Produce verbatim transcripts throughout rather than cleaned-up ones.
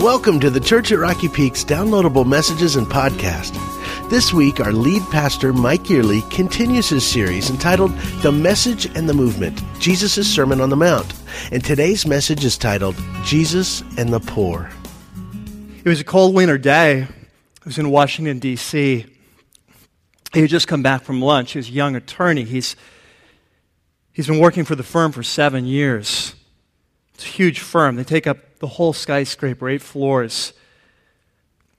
Welcome to the Church at Rocky Peaks downloadable messages and podcast. This week, our lead pastor, Mike Yearly, continues his series entitled The Message and the Movement, Jesus' Sermon on the Mount. And today's message is titled, Jesus and the Poor. It was a cold winter day. I was in Washington, D C He had just come back from lunch. He was a young attorney. He's, he's been working for the firm for seven years. It's a huge firm. They take up the whole skyscraper, eight floors.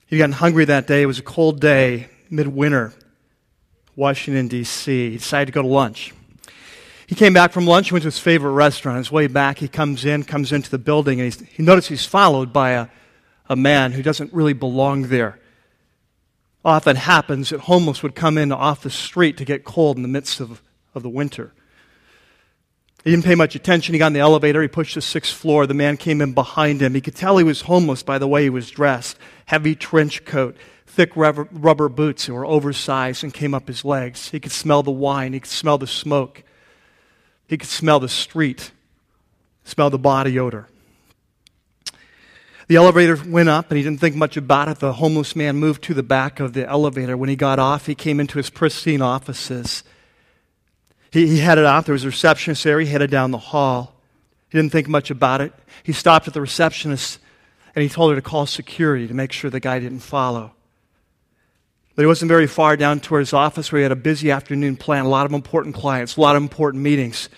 He'd gotten hungry that day. It was a cold day, midwinter, Washington, D C He decided to go to lunch. He came back from lunch. He went to his favorite restaurant. On his way back, he comes in, comes into the building, and he's, he noticed he's followed by a, a man who doesn't really belong there. Often happens that homeless would come in off the street to get cold in the midst of, of the winter. He didn't pay much attention. He got in the elevator. He pushed the sixth floor. The man came in behind him. He could tell he was homeless by the way he was dressed. Heavy trench coat, thick rubber, rubber boots that were oversized and came up his legs. He could smell the wine. He could smell the smoke. He could smell the street, smell the body odor. The elevator went up, and he didn't think much about it. The homeless man moved to the back of the elevator. When he got off, he came into his pristine offices. He, he headed out. There was a receptionist there. He headed down the hall. He didn't think much about it. He stopped at the receptionist, and he told her to call security to make sure the guy didn't follow. But he wasn't very far down toward his office where he had a busy afternoon plan, a lot of important clients, a lot of important meetings.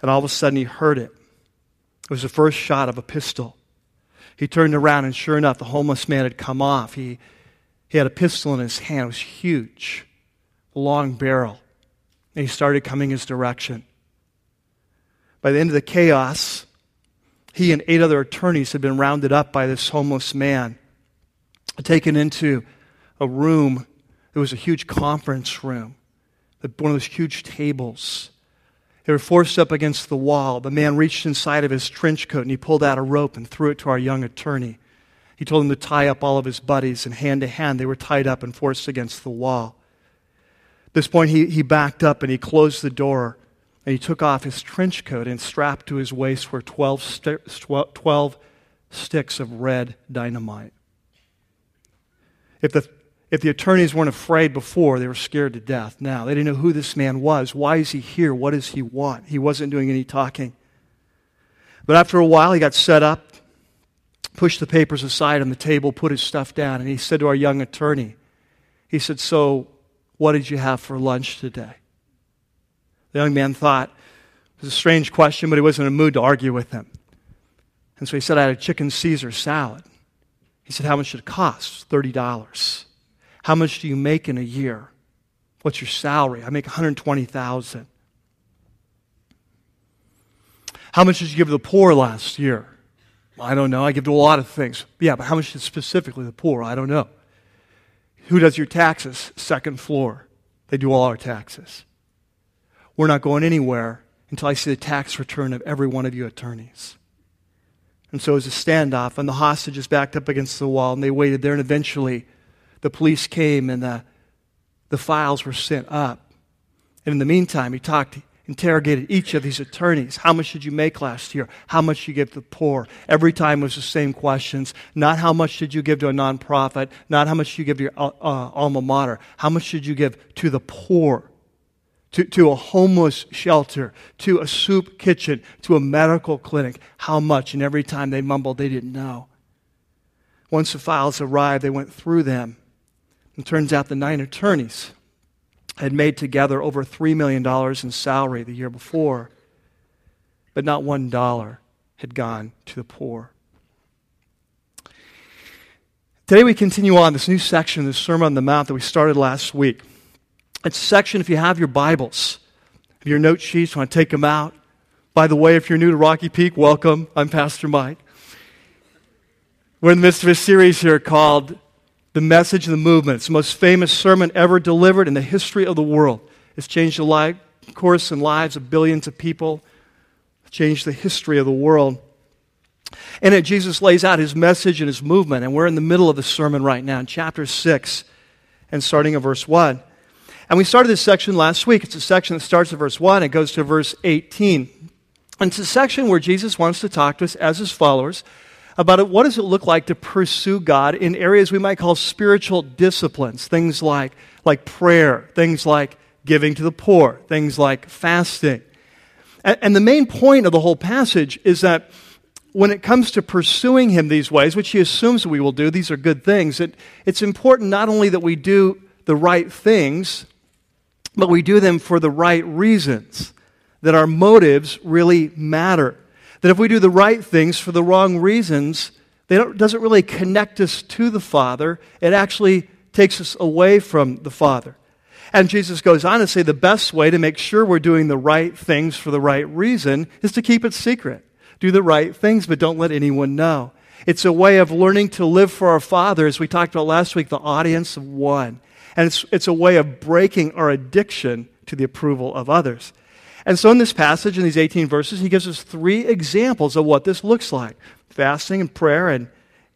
And all of a sudden, he heard it. It was the first shot of a pistol. He turned around, and sure enough, the homeless man had come off. He, he had a pistol in his hand. It was huge, long barrel. And he started coming his direction. By the end of the chaos, he and eight other attorneys had been rounded up by this homeless man, taken into a room. It was a huge conference room, one of those huge tables. They were forced up against the wall. The man reached inside of his trench coat, and he pulled out a rope and threw it to our young attorney. He told him to tie up all of his buddies, and hand to hand, they were tied up and forced against the wall. At this point, he, he backed up and he closed the door and he took off his trench coat, and strapped to his waist were twelve, st- twelve sticks of red dynamite. If the, if the attorneys weren't afraid before, they were scared to death now. They didn't know who this man was. Why is he here? What does he want? He wasn't doing any talking. But after a while, he got set up, pushed the papers aside on the table, put his stuff down, and he said to our young attorney, he said, "So, what did you have for lunch today?" The young man thought. It was a strange question, but he wasn't in a mood to argue with him. And so he said, "I had a chicken Caesar salad." He said, "How much did it cost?" thirty dollars. "How much do you make in a year? What's your salary?" "I make one hundred twenty thousand dollars. "How much did you give to the poor last year?" "I don't know. I give to a lot of things." "Yeah, but how much did specifically the poor?" "I don't know." "Who does your taxes?" "Second floor. They do all our taxes." "We're not going anywhere until I see the tax return of every one of you attorneys." And so it was a standoff, and the hostages backed up against the wall, and they waited there, and eventually the police came, and the, the files were sent up. And in the meantime, he talked, interrogated each of these attorneys. "How much did you make last year? How much did you give to the poor?" Every time was the same questions. Not how much did you give to a nonprofit, not how much you give to your uh, alma mater. How much did you give to the poor, to, to a homeless shelter, to a soup kitchen, to a medical clinic? How much? And every time they mumbled, they didn't know. Once the files arrived, they went through them. It turns out the nine attorneys had made together over three million dollars in salary the year before, but not one dollar had gone to the poor. Today we continue on this new section of the Sermon on the Mount that we started last week. It's a section, if you have your Bibles, if your note sheets, you want to take them out. By the way, if you're new to Rocky Peak, welcome. I'm Pastor Mike. We're in the midst of a series here called The Message and the Movement. It's the most famous sermon ever delivered in the history of the world. It's changed the life, course and lives of billions of people. It's changed the history of the world. And it, Jesus lays out his message and his movement, and we're in the middle of the sermon right now in chapter six and starting at verse one. And we started this section last week. It's a section that starts at verse one and goes to verse eighteen. And it's a section where Jesus wants to talk to us as his followers about what does it look like to pursue God in areas we might call spiritual disciplines, things like, like prayer, things like giving to the poor, things like fasting. And, and the main point of the whole passage is that when it comes to pursuing Him these ways, which He assumes we will do, these are good things, it, it's important not only that we do the right things, but we do them for the right reasons, that our motives really matter. That if we do the right things for the wrong reasons, they don't, doesn't really connect us to the Father. It actually takes us away from the Father. And Jesus goes on to say the best way to make sure we're doing the right things for the right reason is to keep it secret. Do the right things, but don't let anyone know. It's a way of learning to live for our Father, as we talked about last week, the audience of one. And it's, it's a way of breaking our addiction to the approval of others. And so in this passage, in these eighteen verses, he gives us three examples of what this looks like. Fasting and prayer and,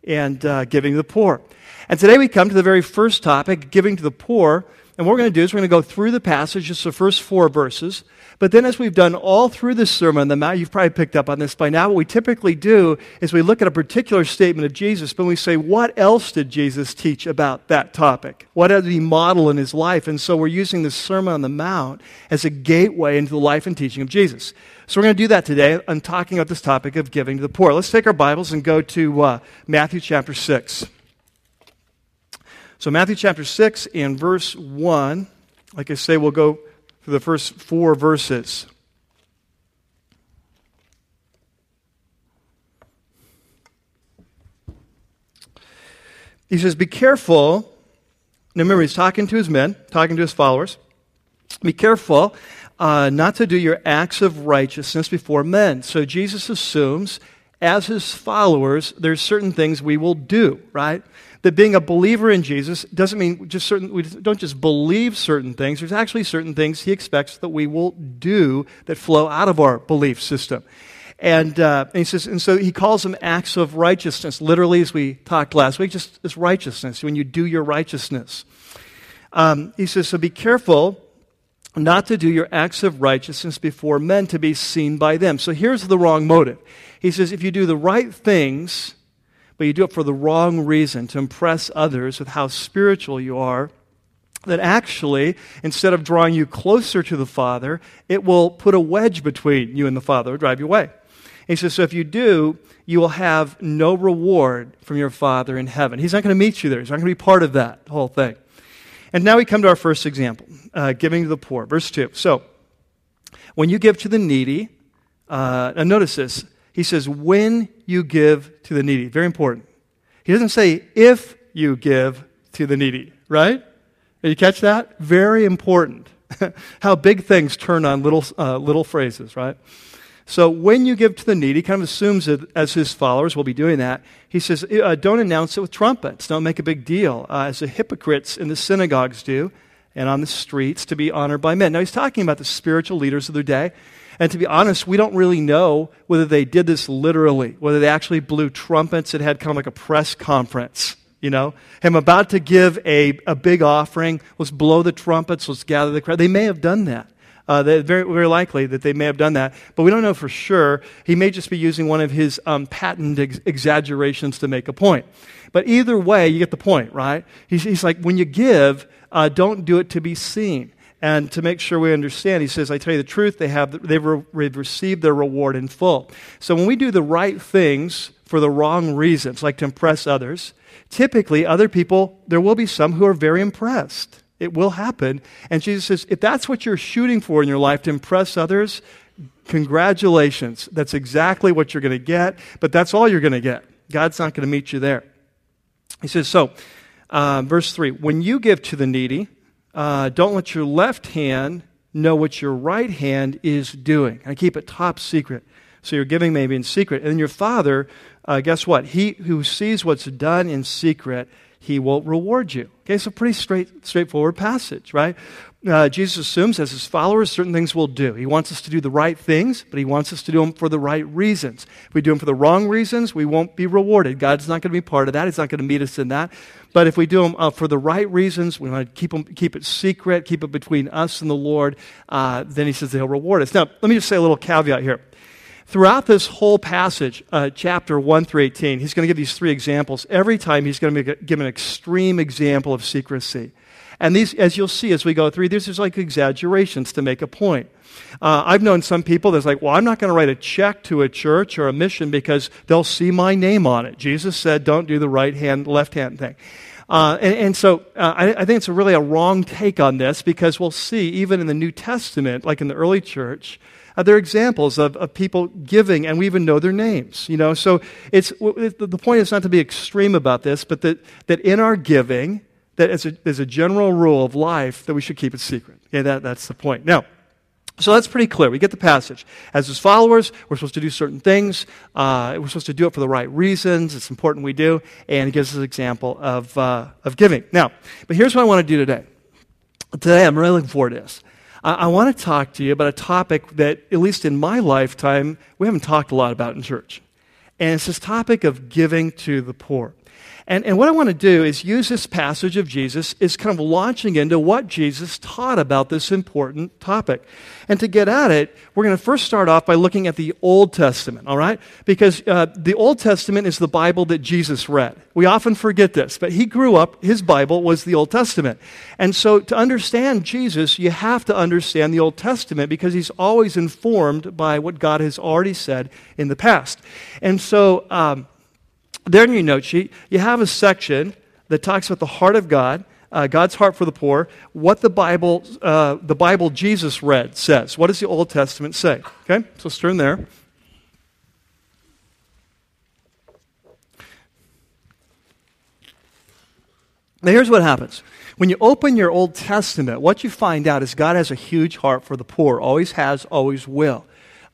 and uh, giving to the poor. And today we come to the very first topic, giving to the poor. And what we're going to do is we're going to go through the passage, just the first four verses. But then as we've done all through this Sermon on the Mount, you've probably picked up on this by now, what we typically do is we look at a particular statement of Jesus, but we say, what else did Jesus teach about that topic? What did He model in His life? And so we're using the Sermon on the Mount as a gateway into the life and teaching of Jesus. So we're going to do that today on talking about this topic of giving to the poor. Let's take our Bibles and go to uh, Matthew chapter six. So Matthew chapter six and verse one, like I say, we'll go for the first four verses. He says, be careful. Now remember, he's talking to his men, talking to his followers. Be careful uh, not to do your acts of righteousness before men. So Jesus assumes, as His followers, there's certain things we will do, right? That being a believer in Jesus doesn't mean just certain, we don't just believe certain things. There's actually certain things He expects that we will do that flow out of our belief system. And, uh, and he says, and so he calls them acts of righteousness, literally, as we talked last week, just as righteousness, when you do your righteousness. Um, he says, so be careful not to do your acts of righteousness before men to be seen by them. So here's the wrong motive. He says, if you do the right things, but you do it for the wrong reason, to impress others with how spiritual you are, that actually, instead of drawing you closer to the Father, it will put a wedge between you and the Father, it'll drive you away. And he says, so if you do, you will have no reward from your Father in heaven. He's not going to meet you there. He's not going to be part of that whole thing. And now we come to our first example, uh, giving to the poor. Verse two. So, when you give to the needy, uh, now notice this. He says, when you give to the needy. Very important. He doesn't say, if you give to the needy, right? Did you catch that? Very important. How big things turn on little uh, little phrases, right? So when you give to the needy, kind of assumes that as His followers will be doing that. He says, uh, don't announce it with trumpets. Don't make a big deal, uh, as the hypocrites in the synagogues do and on the streets to be honored by men. Now he's talking about the spiritual leaders of their day. And to be honest, we don't really know whether they did this literally, whether they actually blew trumpets and had kind of like a press conference, you know. I'm about to give a, a big offering. Let's blow the trumpets. Let's gather the crowd. They may have done that. Uh, very, very likely that they may have done that. But we don't know for sure. He may just be using one of his um, patent ex- exaggerations to make a point. But either way, you get the point, right? He's, he's like, when you give, uh, don't do it to be seen. And to make sure we understand, he says, I tell you the truth, they have, they've re- received their reward in full. So when we do the right things for the wrong reasons, like to impress others, typically other people, there will be some who are very impressed. It will happen. And Jesus says, if that's what you're shooting for in your life, to impress others, congratulations. That's exactly what you're going to get, but that's all you're going to get. God's not going to meet you there. He says, so, uh, verse three, when you give to the needy, Uh, don't let your left hand know what your right hand is doing. And keep it top secret. So you're giving maybe in secret. And then your Father, uh, guess what? He who sees what's done in secret, He will reward you. Okay, so pretty straight, straightforward passage, right? Uh, Jesus assumes as His followers, certain things we'll do. He wants us to do the right things, but He wants us to do them for the right reasons. If we do them for the wrong reasons, we won't be rewarded. God's not going to be part of that. He's not going to meet us in that. But if we do them uh, for the right reasons, we want to keep them, keep it secret, keep it between us and the Lord, uh, then He says He'll reward us. Now, let me just say a little caveat here. Throughout this whole passage, uh, chapter one through eighteen, he's going to give these three examples. Every time he's going to give an extreme example of secrecy. And these, as you'll see as we go through, these are like exaggerations to make a point. Uh, I've known some people that's like, well, I'm not going to write a check to a church or a mission because they'll see my name on it. Jesus said, don't do the right hand, left hand thing. Uh, and, and so uh, I, I think it's a really a wrong take on this, because we'll see even in the New Testament, like in the early church, Uh, there are examples of, of people giving, and we even know their names, you know. So it's it, the point is not to be extreme about this, but that, that in our giving, that as a, there's a general rule of life that we should keep it secret. Okay, that, that's the point. Now, so that's pretty clear. We get the passage. As his followers, we're supposed to do certain things. Uh, we're supposed to do it for the right reasons. It's important we do. And he gives us an example of uh, of giving. Now, but here's what I want to do today. Today, I'm really looking forward to this. I want to talk to you about a topic that, at least in my lifetime, we haven't talked a lot about in church. And it's this topic of giving to the poor. And, and what I want to do is use this passage of Jesus as kind of launching into what Jesus taught about this important topic. And to get at it, we're going to first start off by looking at the Old Testament, all right? Because uh, the Old Testament is the Bible that Jesus read. We often forget this, but he grew up, his Bible was the Old Testament. And so to understand Jesus, you have to understand the Old Testament, because he's always informed by what God has already said in the past. And so... Um, There in your note sheet, you have a section that talks about the heart of God, uh, God's heart for the poor, what the Bible, uh, the Bible Jesus read says. What does the Old Testament say? Okay, so let's turn there. Now here's what happens. When you open your Old Testament, what you find out is God has a huge heart for the poor, always has, always will.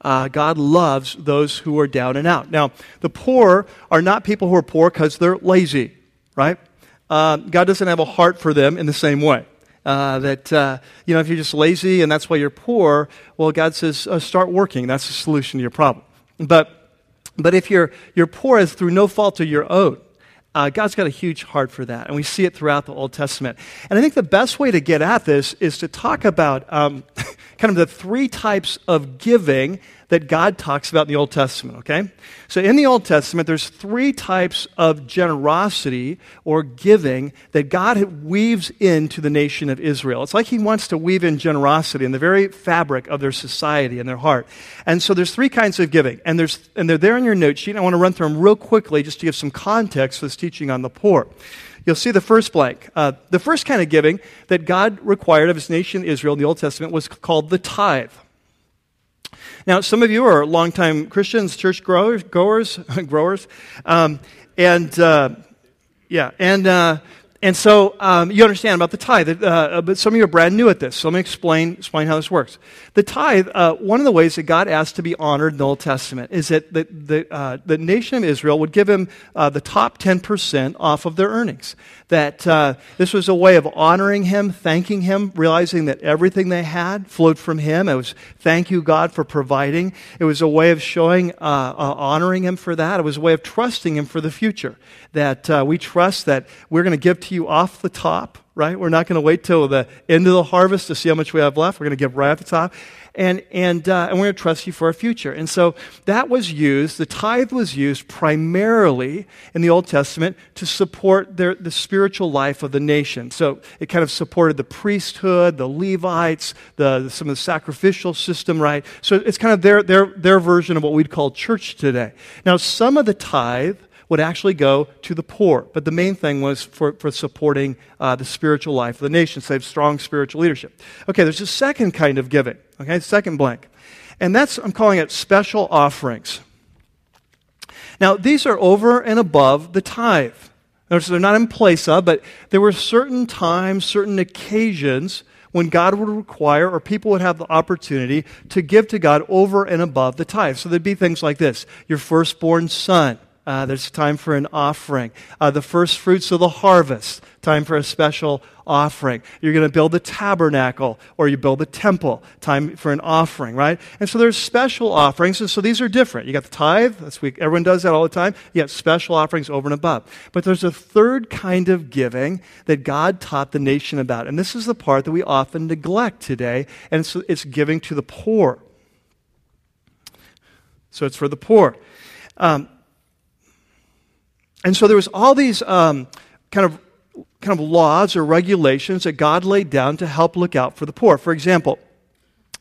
Uh, God loves those who are down and out. Now, the poor are not people who are poor because they're lazy, right? Uh, God doesn't have a heart for them in the same way. Uh, that, uh, you know, if you're just lazy and that's why you're poor, well, God says, uh, start working. That's the solution to your problem. But but if you're, you're poor as through no fault of your own, Uh, God's got a huge heart for that, and we see it throughout the Old Testament. And I think the best way to get at this is to talk about um, kind of the three types of giving that God talks about in the Old Testament, okay? So in the Old Testament, there's three types of generosity or giving that God weaves into the nation of Israel. It's like he wants to weave in generosity in the very fabric of their society and their heart. And so there's three kinds of giving, and there's and they're there in your note sheet. I want to run through them real quickly just to give some context for this teaching on the poor. You'll see the first blank. Uh, the first kind of giving that God required of his nation Israel in the Old Testament was called the tithe. Now, some of you are longtime Christians, church growers, goers, growers, um, and uh, yeah, and uh, and so um, you understand about the tithe. Uh, but some of you are brand new at this, so let me explain explain how this works. The tithe, uh, one of the ways that God asked to be honored in the Old Testament is that the the, uh, the nation of Israel would give him uh, the top ten percent off of their earnings. That uh, this was a way of honoring him, thanking him, realizing that everything they had flowed from him. It was thank you, God, for providing. It was a way of showing, uh, uh, honoring him for that. It was a way of trusting him for the future, that uh, we trust that we're going to give to you off the top, right? We're not going to wait till the end of the harvest to see how much we have left. We're going to give right at the top. And and uh, and we're going to trust you for our future. And so that was used, the tithe was used primarily in the Old Testament to support their, the spiritual life of the nation. So it kind of supported the priesthood, the Levites, the, some of the sacrificial system, right? So it's kind of their, their, their version of what we'd call church today. Now, some of the tithe would actually go to the poor. But the main thing was for, for supporting uh, the spiritual life of the nation, so they have strong spiritual leadership. Okay, there's a second kind of giving, okay, second blank. And that's, I'm calling it special offerings. Now, these are over and above the tithe. Notice they're not in place of, but there were certain times, certain occasions when God would require, or people would have the opportunity to give to God over and above the tithe. So there'd be things like this, your firstborn son. Uh, there's time for an offering. Uh, the first fruits of the harvest, time for a special offering. You're going to build the tabernacle or you build the temple, time for an offering, right? And so there's special offerings, and so these are different. You got the tithe, that's weak. Everyone does that all the time. You got special offerings over and above. But there's a third kind of giving that God taught the nation about, and this is the part that we often neglect today, and so it's giving to the poor. So it's for the poor. Um, and so there was all these um, kind of kind of laws or regulations that God laid down to help look out for the poor. For example,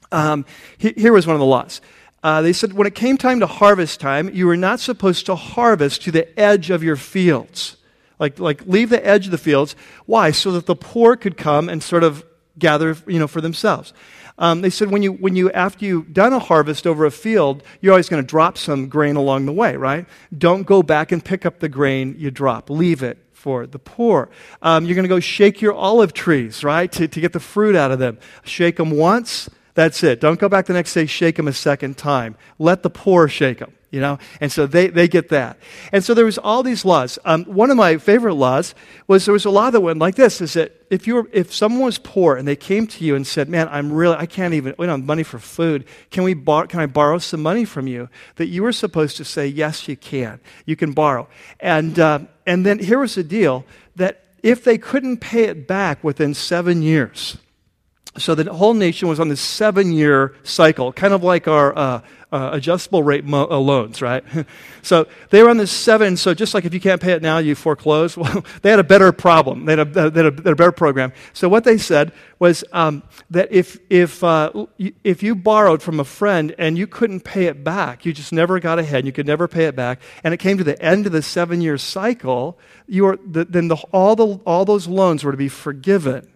um, he, here was one of the laws. Uh, they said, when it came time to harvest time, you were not supposed to harvest to the edge of your fields. Like, like leave the edge of the fields. Why? So that the poor could come and sort of gather, you know, for themselves. Um, they said when you, when you, after you've done a harvest over a field, you're always going to drop some grain along the way, right? Don't go back and pick up the grain you drop. Leave it for the poor. Um, you're going to go shake your olive trees, right, to, to get the fruit out of them. Shake them once, that's it. Don't go back the next day, shake them a second time. Let the poor shake them, you know? And so they, they get that. And so there was all these laws. Um, one of my favorite laws was there was a law that went like this, is that if you were, if someone was poor and they came to you and said, man, I'm really, I can't even, we don't have money for food. Can we borrow, can I borrow some money from you? That you were supposed to say, yes, you can. You can borrow. And, uh, and then here was the deal, that if they couldn't pay it back within seven years, so the whole nation was on this seven-year cycle, kind of like our uh, uh, adjustable rate mo- uh, loans, right? So they were on this seven, so just like if you can't pay it now, you foreclose. Well, they had a better problem. They had a, they had a, they had a better program. So what they said was um, that if, if, uh, y- if you borrowed from a friend and you couldn't pay it back, you just never got ahead, you could never pay it back, and it came to the end of the seven-year cycle, you were, the, then the, all, the, all those loans were to be forgiven.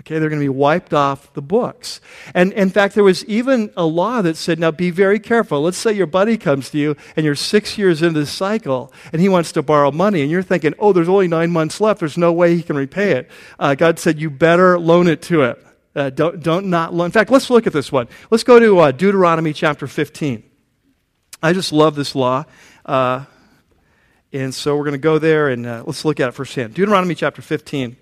Okay, they're going to be wiped off the books. And in fact, there was even a law that said, now be very careful. Let's say your buddy comes to you and you're six years into this cycle and he wants to borrow money and you're thinking, oh, there's only nine months left. There's no way he can repay it. Uh, God said, you better loan it to it. Uh, don't, don't not loan. In fact, let's look at this one. Let's go to uh, Deuteronomy chapter fifteen. I just love this law. Uh, and so we're going to go there and uh, let's look at it firsthand. Deuteronomy chapter fifteen.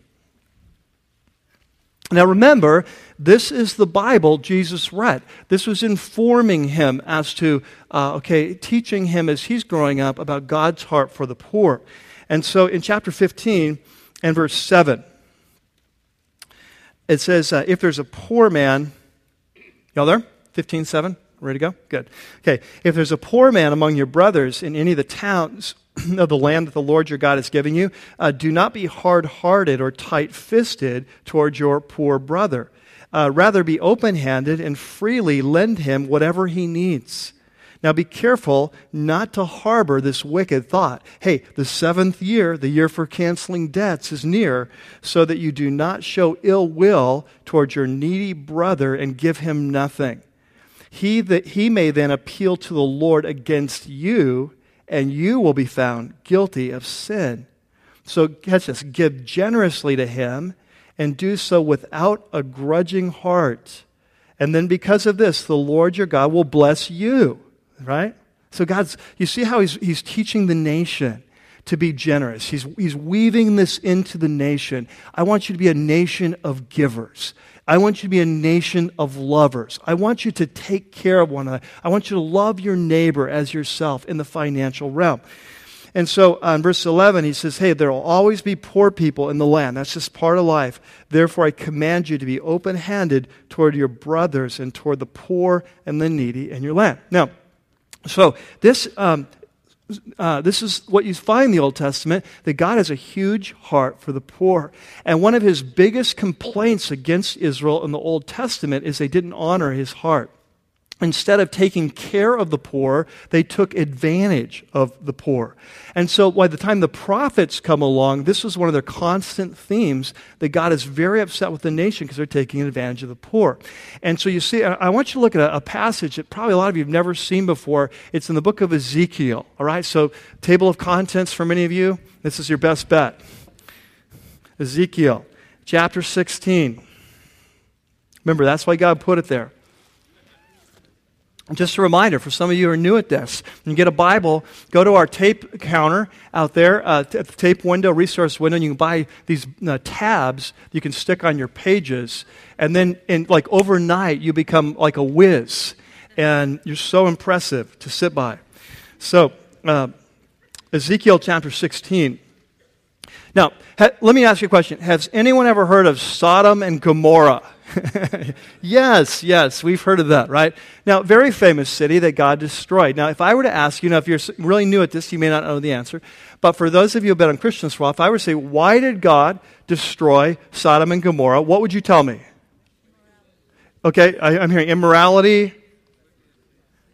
Now remember, this is the Bible Jesus read. This was informing him as to, uh, okay, teaching him as he's growing up about God's heart for the poor. And so in chapter fifteen and verse seven, it says, uh, if there's a poor man, y'all there? fifteen seven, ready to go? Good. Okay, if there's a poor man among your brothers in any of the towns of the land that the Lord your God is giving you, uh, do not be hard-hearted or tight-fisted toward your poor brother. Uh, rather, be open-handed and freely lend him whatever he needs. Now be careful not to harbor this wicked thought. Hey, the seventh year, the year for canceling debts, is near, so that you do not show ill will toward your needy brother and give him nothing. He that he may then appeal to the Lord against you, and you will be found guilty of sin. So catch this, give generously to him and do so without a grudging heart. And then because of this, the Lord your God will bless you, right? So God's, you see how he's, he's teaching the nation to be generous. He's, he's weaving this into the nation. I want you to be a nation of givers. I want you to be a nation of lovers. I want you to take care of one another. I want you to love your neighbor as yourself in the financial realm. And so on verse eleven, he says, hey, there will always be poor people in the land. That's just part of life. Therefore, I command you to be open-handed toward your brothers and toward the poor and the needy in your land. Now, so this... Um, Uh, this is what you find in the Old Testament, that God has a huge heart for the poor. And one of his biggest complaints against Israel in the Old Testament is they didn't honor his heart. Instead of taking care of the poor, they took advantage of the poor. And so by the time the prophets come along, this is one of their constant themes, that God is very upset with the nation because they're taking advantage of the poor. And so you see, I want you to look at a, a passage that probably a lot of you have never seen before. It's in the book of Ezekiel, all right? So table of contents for many of you, this is your best bet. Ezekiel chapter sixteen. Remember, that's why God put it there. Just a reminder, for some of you who are new at this, when you get a Bible, go to our tape counter out there, uh, t- tape window, resource window, and you can buy these uh, tabs you can stick on your pages. And then, in, like, overnight, you become like a whiz, and you're so impressive to sit by. So, uh, Ezekiel chapter sixteen. Now, ha- let me ask you a question. Has anyone ever heard of Sodom and Gomorrah? Yes, yes, we've heard of that, right? Now, very famous city that God destroyed. Now, if I were to ask you, now if you're really new at this, you may not know the answer, but for those of you who have been on Christians for a while, if I were to say, why did God destroy Sodom and Gomorrah, what would you tell me? Okay, I, I'm hearing immorality,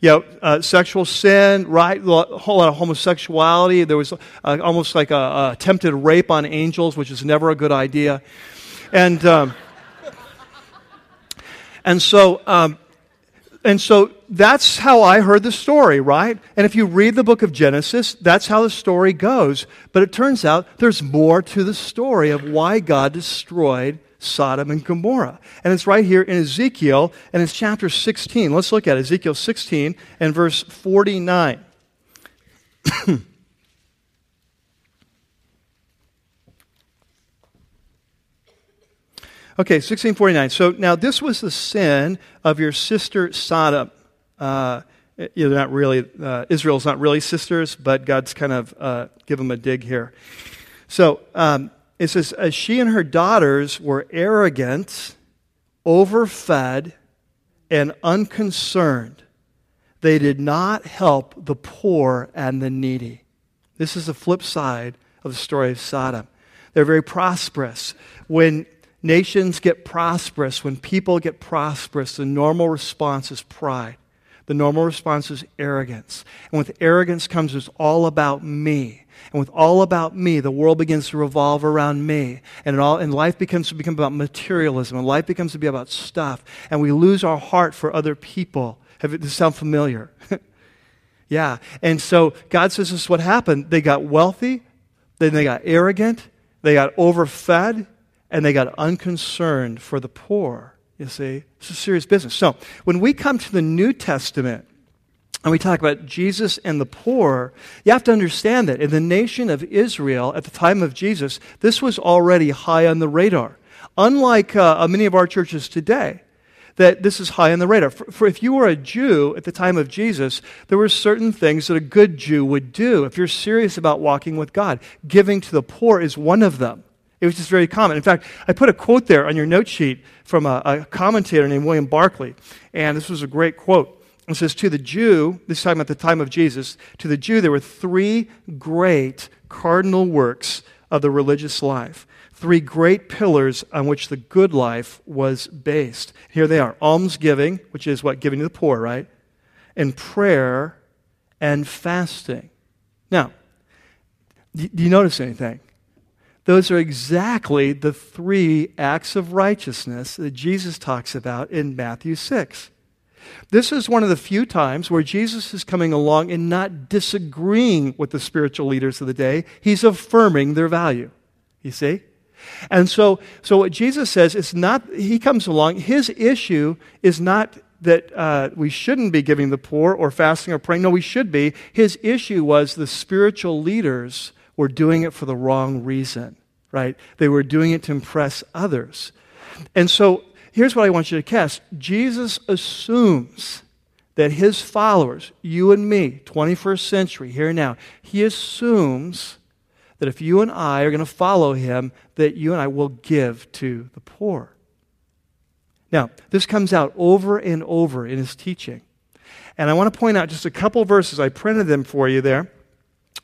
yeah, uh, sexual sin, right? A whole lot of homosexuality. There was uh, almost like a, a attempted rape on angels, which is never a good idea. And um, and so um, and so that's how I heard the story, right? And if you read the book of Genesis, that's how the story goes. But it turns out there's more to the story of why God destroyed Sodom and Gomorrah. And it's right here in Ezekiel, and it's chapter sixteen. Let's look at it. Ezekiel sixteen and verse forty-nine. Okay, sixteen forty-nine. So now this was the sin of your sister Sodom. Uh, you're not really, uh, Israel's not really sisters, but God's kind of uh, give them a dig here. So, um, it says, as she and her daughters were arrogant, overfed, and unconcerned, they did not help the poor and the needy. This is the flip side of the story of Sodom. They're very prosperous. When nations get prosperous, when people get prosperous, the normal response is pride. The normal response is arrogance. And with arrogance comes, it's all about me. And with all about me, the world begins to revolve around me. And it all, and life becomes to become about materialism. And life becomes to be about stuff. And we lose our heart for other people. Have it, does it sound familiar? Yeah. And so God says this is what happened. They got wealthy. Then they got arrogant. They got overfed. And they got unconcerned for the poor. You see, it's a serious business. So when we come to the New Testament, and we talk about Jesus and the poor, you have to understand that in the nation of Israel at the time of Jesus, this was already high on the radar. Unlike uh, many of our churches today, that this is high on the radar. For, for if you were a Jew at the time of Jesus, there were certain things that a good Jew would do if you're serious about walking with God. Giving to the poor is one of them. It was just very common. In fact, I put a quote there on your note sheet from a, a commentator named William Barclay, and this was a great quote. It says, to the Jew, this is talking about the time of Jesus, to the Jew there were three great cardinal works of the religious life, three great pillars on which the good life was based. Here they are, almsgiving, which is what, giving to the poor, right? And prayer and fasting. Now, do you notice anything? Those are exactly the three acts of righteousness that Jesus talks about in Matthew six. This is one of the few times where Jesus is coming along and not disagreeing with the spiritual leaders of the day. He's affirming their value, you see? And so, so what Jesus says is not, he comes along, his issue is not that uh, we shouldn't be giving the poor or fasting or praying. No, we should be. His issue was the spiritual leaders were doing it for the wrong reason, right? They were doing it to impress others. And so, here's what I want you to catch. Jesus assumes that his followers, you and me, twenty-first century, here and now, he assumes that if you and I are going to follow him, that you and I will give to the poor. Now, this comes out over and over in his teaching. And I want to point out just a couple verses. I printed them for you there.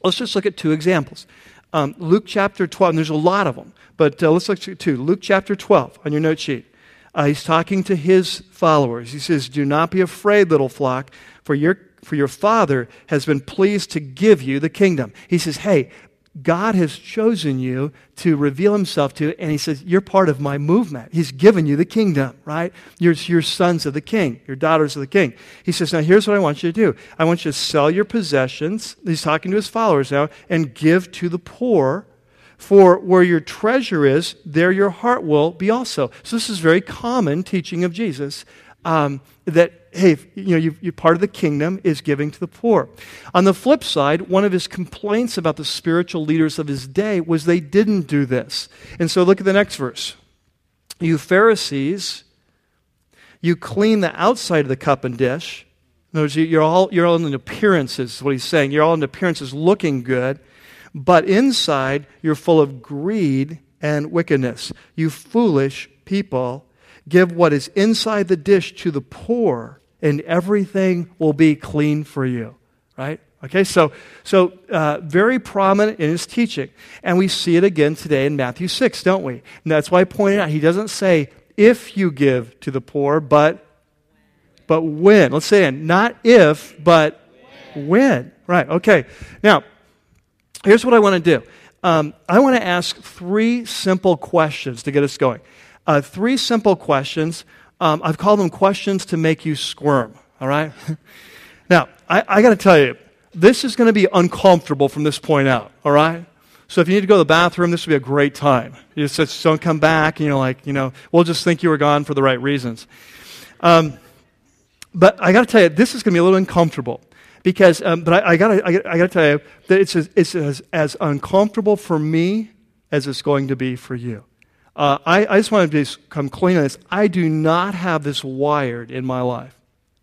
Let's just look at two examples. Um, Luke chapter twelve, and there's a lot of them, but uh, let's look at two. Luke chapter twelve on your note sheet. Uh, he's talking to his followers. He says, do not be afraid, little flock, for your for your Father has been pleased to give you the kingdom. He says, hey, God has chosen you to reveal himself to, and he says, you're part of my movement. He's given you the kingdom, right? You're, you're sons of the king, you're daughters of the king. He says, now here's what I want you to do. I want you to sell your possessions, he's talking to his followers now, and give to the poor. For where your treasure is, there your heart will be also. So this is very common teaching of Jesus, um, that, hey, you know, you're part of the kingdom is giving to the poor. On the flip side, one of his complaints about the spiritual leaders of his day was they didn't do this. And so look at the next verse. You Pharisees, you clean the outside of the cup and dish. In other words, you're all, you're all in appearances, is what he's saying. You're all in appearances looking good. But inside, you're full of greed and wickedness. You foolish people, Give what is inside the dish to the poor, and everything will be clean for you. Right? Okay, so so uh, very prominent in his teaching. And we see it again today in Matthew six, don't we? And that's why I pointed out, he doesn't say, if you give to the poor, but, but when. Let's say, not if, but when. when. Right, okay. Now, here's what I want to do. Um, I want to ask three simple questions to get us going. Uh, three simple questions. Um, I've called them questions to make you squirm, all right? Now, I, I got to tell you, this is going to be uncomfortable from this point out, all right? So if you need to go to the bathroom, this would be a great time. You just, just don't come back, and you're like, you know, we'll just think you were gone for the right reasons. Um, but I got to tell you, this is going to be a little uncomfortable because, um, but I, I got to, I got to tell you that it's as, it's as, as uncomfortable for me as it's going to be for you. Uh, I, I just want to just come clean on this. I do not have this wired in my life.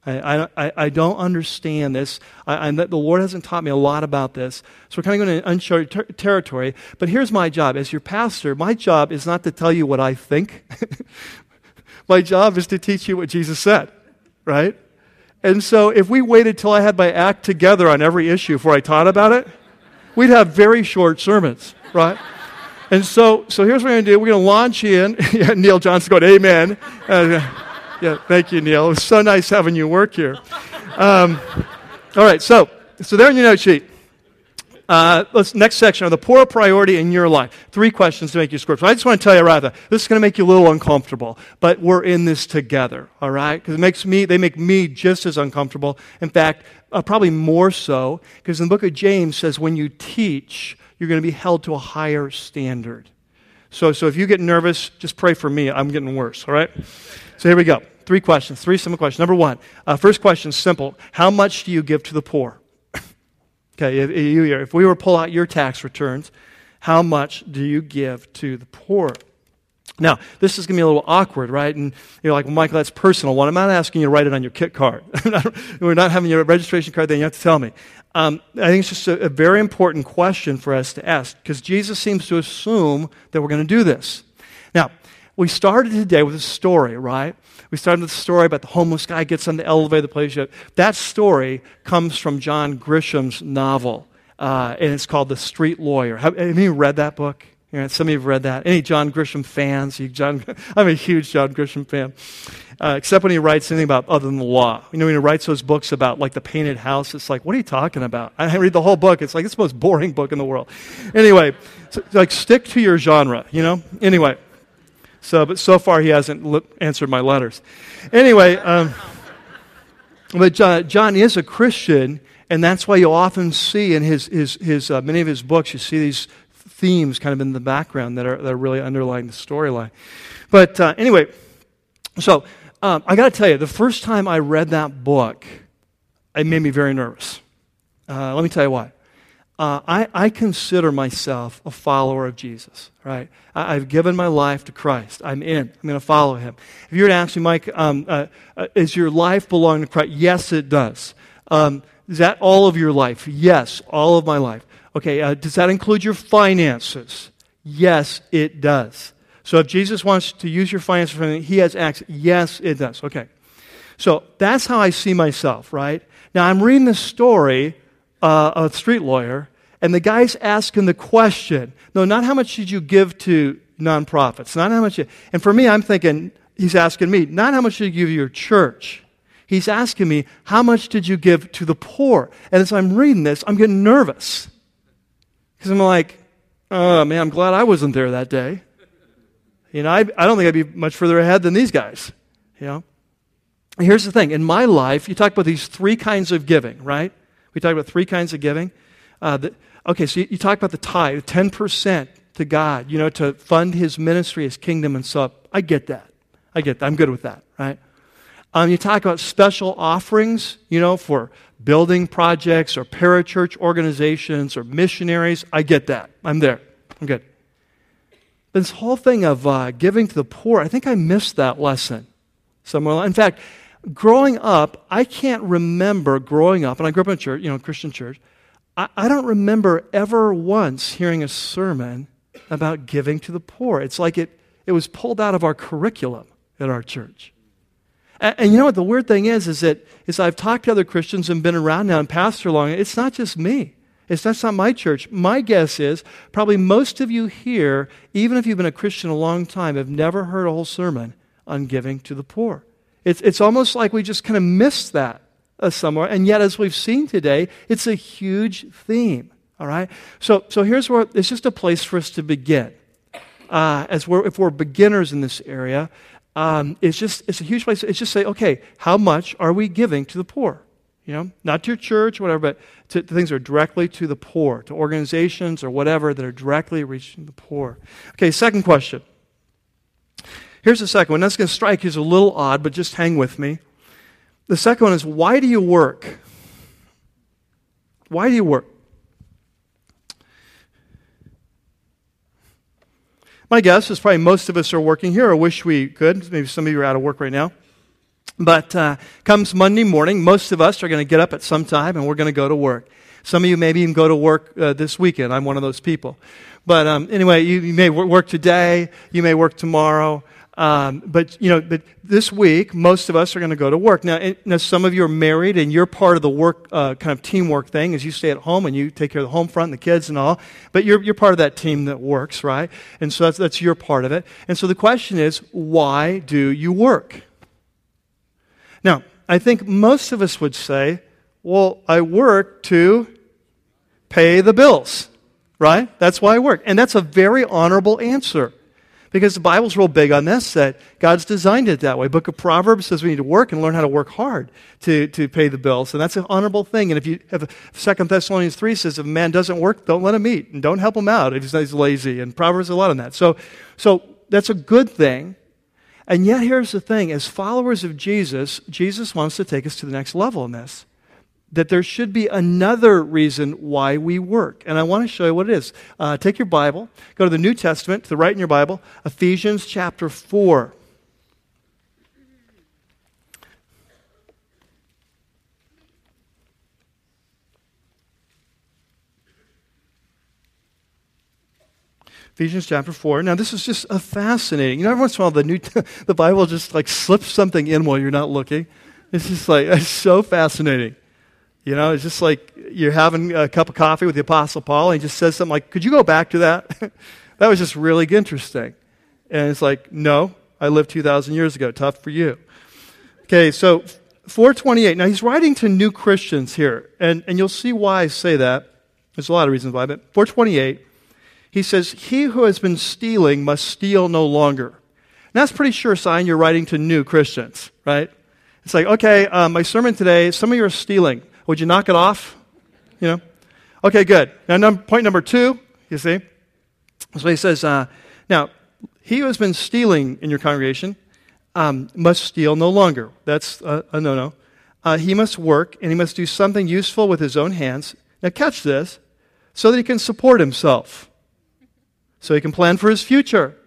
I, I, I don't understand this. I, I, the Lord hasn't taught me a lot about this. So we're kind of going into uncharted ter- territory. But here's my job. As your pastor, my job is not to tell you what I think. My job is to teach you what Jesus said, right? And so if we waited till I had my act together on every issue before I taught about it, we'd have very short sermons, right? And so so here's what we're going to do. We're going to launch in. Neil Johnson's going, amen. Uh, Yeah, thank you, Neil. It was so nice having you work here. Um, all right, so so there in your note sheet. Uh, let's next section are the poor priority in your life. Three questions to make you squirm. So I just want to tell you rather, this is going to make you a little uncomfortable, but we're in this together, all right? Because it makes me, they make me just as uncomfortable. In fact, uh, probably more so, because in the book of James says when you teach, you're going to be held to a higher standard. So so if you get nervous, just pray for me. I'm getting worse, all right? So here we go. Three questions, three simple questions. Number one, uh, first question, simple. How much do you give to the poor? Okay, if, if we were to pull out your tax returns, how much do you give to the poor? Now, this is going to be a little awkward, right? And you're like, well, Michael, that's personal. Well, I'm not asking you to write it on your kit card. We're not having your registration card, then you have to tell me. Um, I think it's just a, a very important question for us to ask because Jesus seems to assume that we're going to do this. Now, we started today with a story, right? We started with a story about the homeless guy gets on the elevator, the place. That story comes from John Grisham's novel, uh, and it's called The Street Lawyer. Have, have you read that book? You know, some of you have read that. Any John Grisham fans? You John, I'm a huge John Grisham fan, uh, except when he writes anything about other than the law. You know, when he writes those books about like the painted house, it's like, what are you talking about? I read the whole book. It's like, it's the most boring book in the world. Anyway, so, like stick to your genre, you know? Anyway. So, but so far he hasn't li- answered my letters. Anyway, um, but John, John is a Christian, and that's why you often see in his his his uh, many of his books you see these themes kind of in the background that are that are really underlying the storyline. But uh, anyway, so um, I got to tell you, the first time I read that book, it made me very nervous. Uh, let me tell you why. Uh, I, I consider myself a follower of Jesus, right? I, I've given my life to Christ. I'm in. I'm going to follow him. If you were to ask me, Mike, um, uh, uh, is your life belong to Christ? Yes, it does. Um, is that all of your life? Yes, all of my life. Okay, uh, does that include your finances? Yes, it does. So if Jesus wants to use your finances for anything, he has access. Yes, it does. Okay. So that's how I see myself, right? Now, I'm reading this story, uh, a street lawyer, and the guy's asking the question, no, not how much did you give to nonprofits, not how much you, and for me, I'm thinking, he's asking me, not how much did you give to your church. He's asking me, how much did you give to the poor? And as I'm reading this, I'm getting nervous. Because I'm like, oh, man, I'm glad I wasn't there that day. You know, I, I don't think I'd be much further ahead than these guys, you know. And here's the thing. In my life, you talk about these three kinds of giving, right? We talk about three kinds of giving. Uh, the, Okay, so you talk about the tithe, ten percent to God, you know, to fund his ministry, his kingdom, and so I get that. I get that. I'm good with that, right? Um, you talk about special offerings, you know, for building projects or parachurch organizations or missionaries. I get that. I'm there. I'm good. This whole thing of uh, giving to the poor, I think I missed that lesson somewhere. In fact, growing up, I can't remember growing up, and I grew up in a church, you know, Christian church, I don't remember ever once hearing a sermon about giving to the poor. It's like it, it was pulled out of our curriculum. at our church. And, and you know what the weird thing is, is that is I've talked to other Christians and been around now and pastored long. It's not just me. It's that's not my church. My guess is probably most of you here, even if you've been a Christian a long time, have never heard a whole sermon on giving to the poor. It's, it's almost like we just kind of missed that uh, somewhere. And yet, as we've seen today, it's a huge theme, all right? So, so here's where it's just a place for us to begin. Uh, as we're, if we're beginners in this area, um, it's just it's a huge place. It's just say, okay, how much are we giving to the poor? You know, not to your church or whatever, but to, to things that are directly to the poor, to organizations or whatever that are directly reaching the poor. Okay, second question. Here's the second one. That's going to strike you as a little odd, but just hang with me. The second one is, why do you work? Why do you work? My guess is probably most of us are working here, or wish we could. Maybe some of you are out of work right now. But uh, comes Monday morning, most of us are going to get up at some time, and we're going to go to work. Some of you maybe even go to work uh, this weekend. I'm one of those people. But um, anyway, you, you may work today. You may work tomorrow. Um, but, you know, but this week, most of us are going to go to work. Now, it, now, some of you are married, and you're part of the work uh, kind of teamwork thing is you stay at home, and you take care of the home front and the kids and all. But you're you're part of that team that works, right? And so that's, that's your part of it. And so the question is, why do you work? Now, I think most of us would say, well, I work to pay the bills, right? That's why I work. And that's a very honorable answer, because the Bible's real big on this, that God's designed it that way. Book of Proverbs says we need to work and learn how to work hard to, to pay the bills, and that's an honorable thing. And if you have Second Thessalonians three says if a man doesn't work, don't let him eat, and don't help him out if he's lazy, and Proverbs a lot on that. So, so that's a good thing. And yet here's the thing, as followers of Jesus, Jesus wants to take us to the next level in this, that there should be another reason why we work. And I want to show you what it is. Uh, take your Bible, go to the New Testament, to the right in your Bible, Ephesians chapter four. Ephesians chapter four. Now, this is just a fascinating. You know, every once in a while, the, new t- the Bible just like slips something in while you're not looking. It's just like, it's so fascinating. You know, it's just like you're having a cup of coffee with the Apostle Paul, and he just says something like, could you go back to that? That was just really interesting. And it's like, no, I lived two thousand years ago. Tough for you. Okay, so four twenty-eight. Now, he's writing to new Christians here, and, and you'll see why I say that. There's a lot of reasons why, but four twenty-eight, he says, he who has been stealing must steal no longer. And that's a pretty sure sign you're writing to new Christians, right? It's like, okay, uh, my sermon today, some of you are stealing. Would you knock it off? You know? Okay, good. Now, number, point number two, you see? So he says, uh, now, he who has been stealing in your congregation um, must steal no longer. That's a, a no-no. Uh, he must work, and he must do something useful with his own hands. Now, catch this, so that he can support himself, so he can plan for his future,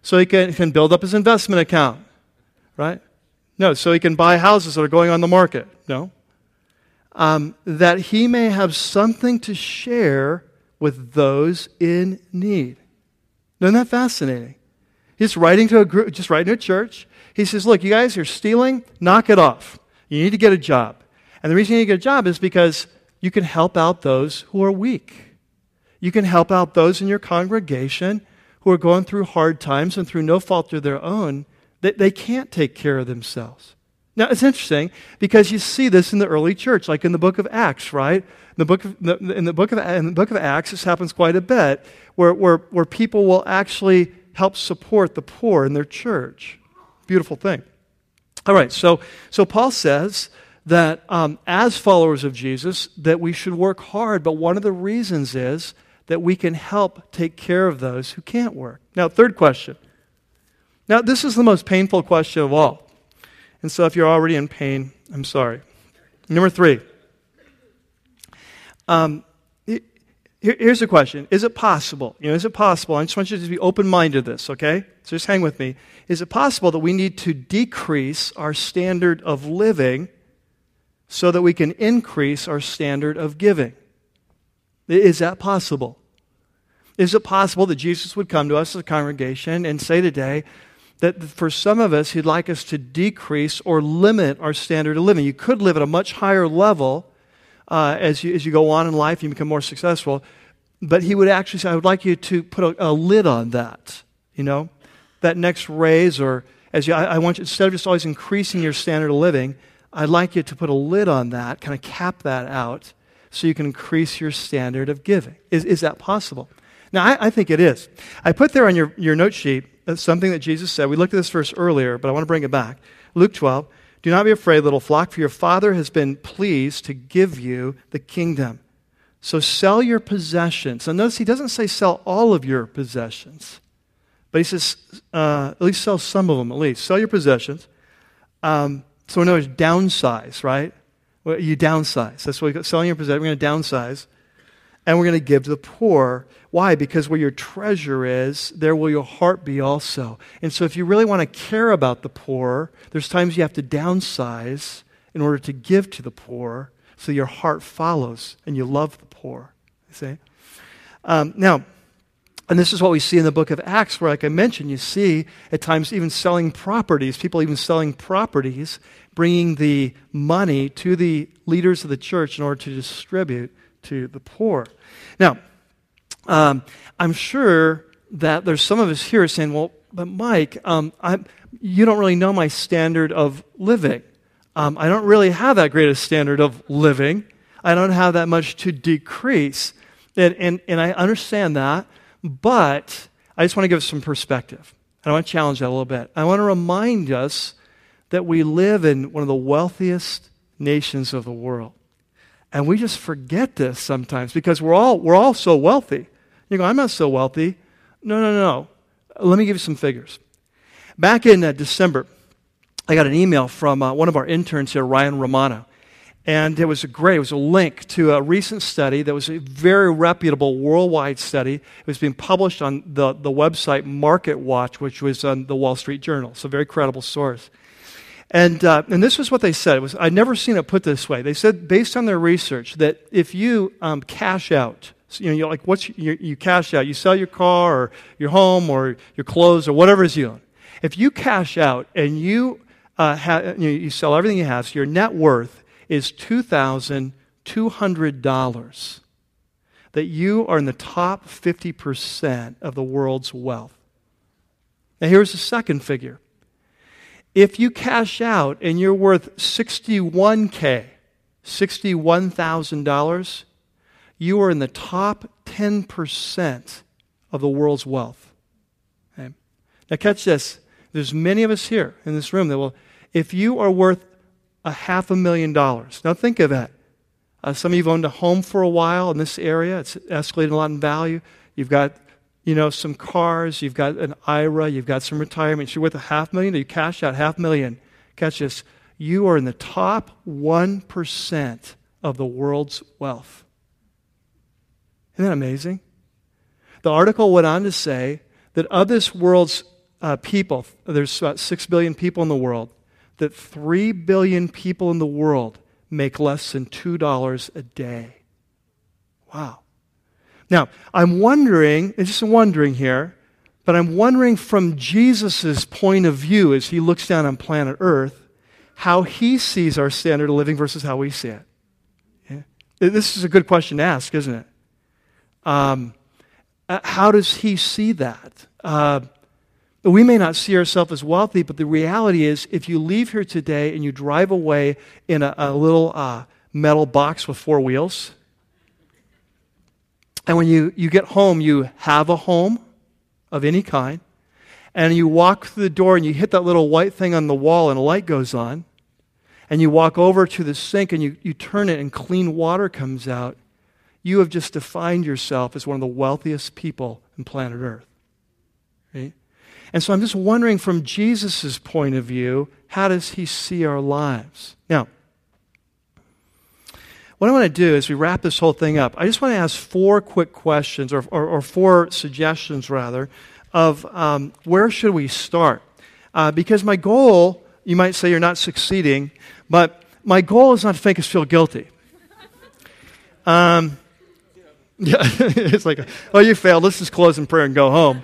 so he can, can build up his investment account, right? No, so he can buy houses that are going on the market. No. Um, that he may have something to share with those in need. Isn't that fascinating? He's writing to a group, just writing to a church. He says, look, you guys are stealing, knock it off. You need to get a job. And the reason you need to get a job is because you can help out those who are weak. You can help out those in your congregation who are going through hard times and through no fault of their own, that they can't take care of themselves. Now, it's interesting because you see this in the early church, like in the book of Acts, right? In the book of, in the book of, in the book of Acts, this happens quite a bit, where, where, where people will actually help support the poor in their church. Beautiful thing. All right, so, so Paul says that um, as followers of Jesus, that we should work hard, but one of the reasons is that we can help take care of those who can't work. Now, third question. Now, this is the most painful question of all. And so if you're already in pain, I'm sorry. Number three. Um, here, here's the question. Is it possible? You know, is it possible? I just want you to be open-minded to this, okay? So just hang with me. Is it possible that we need to decrease our standard of living so that we can increase our standard of giving? Is that possible? Is it possible that Jesus would come to us as a congregation and say today, that for some of us, he'd like us to decrease or limit our standard of living. You could live at a much higher level uh, as you, as you go on in life, you become more successful. But he would actually say, I would like you to put a, a lid on that, you know, that next raise, or as you, I, I want you, instead of just always increasing your standard of living, I'd like you to put a lid on that, kind of cap that out, so you can increase your standard of giving. Is, is that possible? Now, I, I think it is. I put there on your, your note sheet something that Jesus said. We looked at this verse earlier, but I want to bring it back. Luke twelve, do not be afraid, little flock, for your Father has been pleased to give you the kingdom. So sell your possessions. And notice he doesn't say sell all of your possessions, but he says uh, at least sell some of them, at least. Sell your possessions. Um, so in other words, downsize, right? Well, you downsize. That's what we got, selling your possessions. We're going to downsize, and we're going to give to the poor. Why? Because where your treasure is, there will your heart be also. And so if you really want to care about the poor, there's times you have to downsize in order to give to the poor, so your heart follows and you love the poor. You see? Um, now, and this is what we see in the book of Acts, where, like I mentioned, you see at times even selling properties, people even selling properties, bringing the money to the leaders of the church in order to distribute to the poor. Now, um, I'm sure that there's some of us here saying, well, but Mike, um, I'm, you don't really know my standard of living. Um, I don't really have that great a standard of living. I don't have that much to decrease. And, and, and I understand that, but I just want to give some perspective. And I want to challenge that a little bit. I want to remind us that we live in one of the wealthiest nations of the world. And we just forget this sometimes because we're all we're all so wealthy. You go, I'm not so wealthy. No, no, no. Let me give you some figures. Back in uh, December, I got an email from uh, one of our interns here, Ryan Romano. And it was a great, it was a link to a recent study that was a very reputable worldwide study. It was being published on the, the website Market Watch, which was on the Wall Street Journal. So a very credible source. And uh, and this was what they said. It was, I'd never seen it put this way. They said, based on their research, that if you um, cash out, so, you know, you're like, what's you, you cash out? You sell your car or your home or your clothes or whatever is you own. If you cash out and you uh, ha- you, know, you sell everything you have, so your net worth is two thousand two hundred dollars, that you are in the top fifty percent of the world's wealth. Now, here's the second figure. If you cash out and you're worth sixty-one thousand dollars, sixty-one thousand dollars, you are in the top ten percent of the world's wealth. Okay? Now catch this. There's many of us here in this room that will, if you are worth a half a million dollars, now think of that. Uh, some of you have owned a home for a while in this area. It's escalated a lot in value. You've got You know, some cars, you've got an I R A, you've got some retirement. You're worth a half million, you cash out half million. Catch this. You are in the top one percent of the world's wealth. Isn't that amazing? The article went on to say that of this world's uh, people, there's about six billion people in the world, that three billion people in the world make less than two dollars a day. Wow. Now, I'm wondering, it's just wondering here, but I'm wondering from Jesus' point of view as he looks down on planet Earth, how he sees our standard of living versus how we see it. Yeah. This is a good question to ask, isn't it? Um, how does he see that? Uh, we may not see ourselves as wealthy, but the reality is if you leave here today and you drive away in a, a little uh, metal box with four wheels, and when you, you get home, you have a home of any kind, and you walk through the door and you hit that little white thing on the wall and a light goes on, and you walk over to the sink and you, you turn it and clean water comes out, you have just defined yourself as one of the wealthiest people on planet Earth. Right? And so I'm just wondering from Jesus' point of view, how does he see our lives? Now, what I want to do as we wrap this whole thing up, I just want to ask four quick questions, or, or, or four suggestions, rather, of um, where should we start? Uh, because my goal, you might say you're not succeeding, but my goal is not to make us feel guilty. Um, yeah, it's like, oh, you failed. Let's just close in prayer and go home.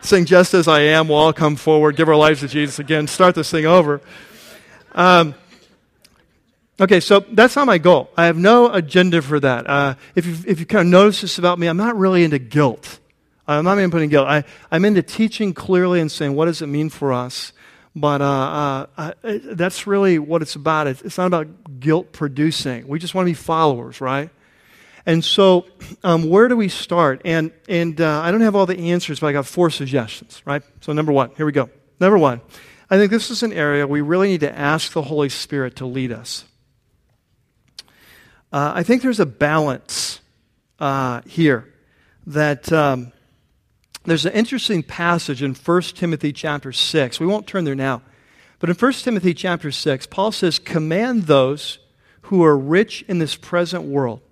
sing Just As I Am. We'll all come forward, give our lives to Jesus again, start this thing over. Um, okay, so that's not my goal. I have no agenda for that. Uh, if you've, if you kind of noticed this about me, I'm not really into guilt. I'm not even putting guilt. I, I'm into teaching clearly and saying, what does it mean for us? But uh, uh, I, that's really what it's about. It's, it's not about guilt producing. We just want to be followers, right? And so um, where do we start? And, and uh, I don't have all the answers, but I got four suggestions, right? So number one, here we go. Number one, I think this is an area we really need to ask the Holy Spirit to lead us. Uh, I think there's a balance uh, here that... Um, There's an interesting passage in First Timothy chapter six. We won't turn there now. But in First Timothy chapter six, Paul says, command those who are rich in this present world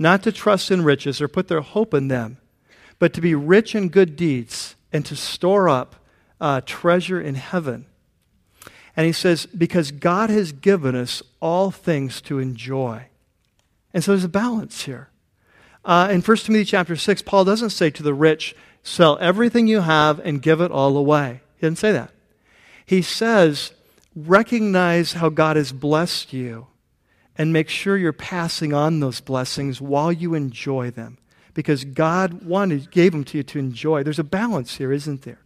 not to trust in riches or put their hope in them, but to be rich in good deeds and to store up uh, treasure in heaven. And he says, because God has given us all things to enjoy. And so there's a balance here. Uh, in First Timothy chapter six, Paul doesn't say to the rich, sell everything you have and give it all away. He didn't say that. He says, recognize how God has blessed you and make sure you're passing on those blessings while you enjoy them, because God wanted, gave them to you to enjoy. There's a balance here, isn't there?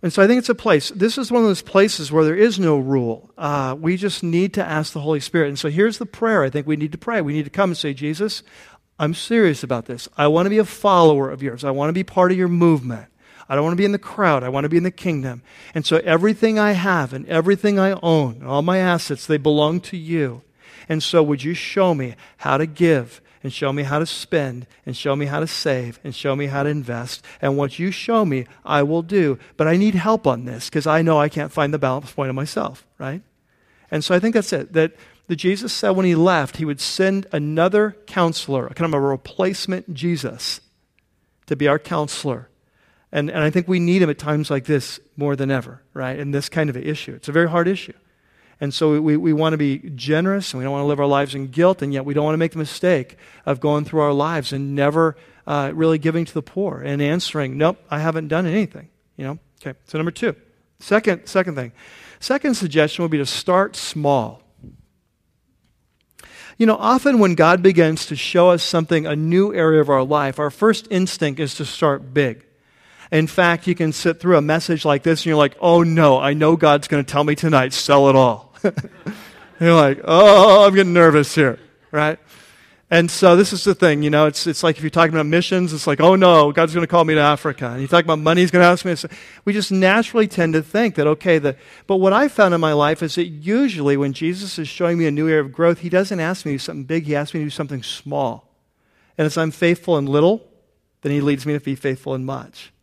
And so I think it's a place. This is one of those places where there is no rule. Uh, we just need to ask the Holy Spirit. And so here's the prayer I think we need to pray. We need to come and say, Jesus, I'm serious about this. I want to be a follower of yours. I want to be part of your movement. I don't want to be in the crowd. I want to be in the kingdom. And so everything I have and everything I own, and all my assets, they belong to you. And so would you show me how to give and show me how to spend and show me how to save and show me how to invest. And what you show me, I will do. But I need help on this because I know I can't find the balance point of myself, right? And so I think that's it. That That Jesus said when he left, he would send another counselor, kind of a replacement Jesus, to be our counselor. And, and I think we need him at times like this more than ever, right? In this kind of an issue. It's a very hard issue. And so we, we want to be generous, and we don't want to live our lives in guilt, and yet we don't want to make the mistake of going through our lives and never uh, really giving to the poor and answering, nope, I haven't done anything, you know? Okay, so number two. Second, second thing. Second suggestion would be to start small. You know, often when God begins to show us something, a new area of our life, our first instinct is to start big. In fact, you can sit through a message like this and you're like, oh no, I know God's going to tell me tonight, sell it all. You're like, oh, I'm getting nervous here, right? And so this is the thing, you know, it's it's like if you're talking about missions, it's like, oh no, God's going to call me to Africa. And you talk about money, he's going to ask me. We just naturally tend to think that, okay, the, but what I found in my life is that usually when Jesus is showing me a new area of growth, he doesn't ask me to do something big, he asks me to do something small. And as I'm faithful in little, then he leads me to be faithful in much.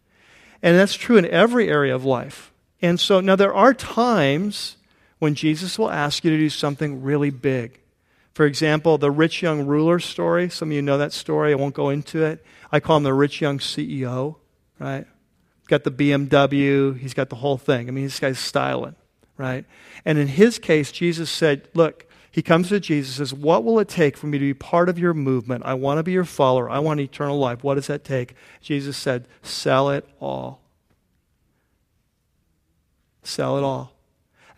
And that's true in every area of life. And so now there are times when Jesus will ask you to do something really big. For example, the rich young ruler story. Some of you know that story. I won't go into it. I call him the rich young C E O, right? He's got the B M W. He's got the whole thing. I mean, this guy's styling, right? And in his case, Jesus said, look, he comes to Jesus and says, what will it take for me to be part of your movement? I want to be your follower. I want eternal life. What does that take? Jesus said, sell it all. Sell it all.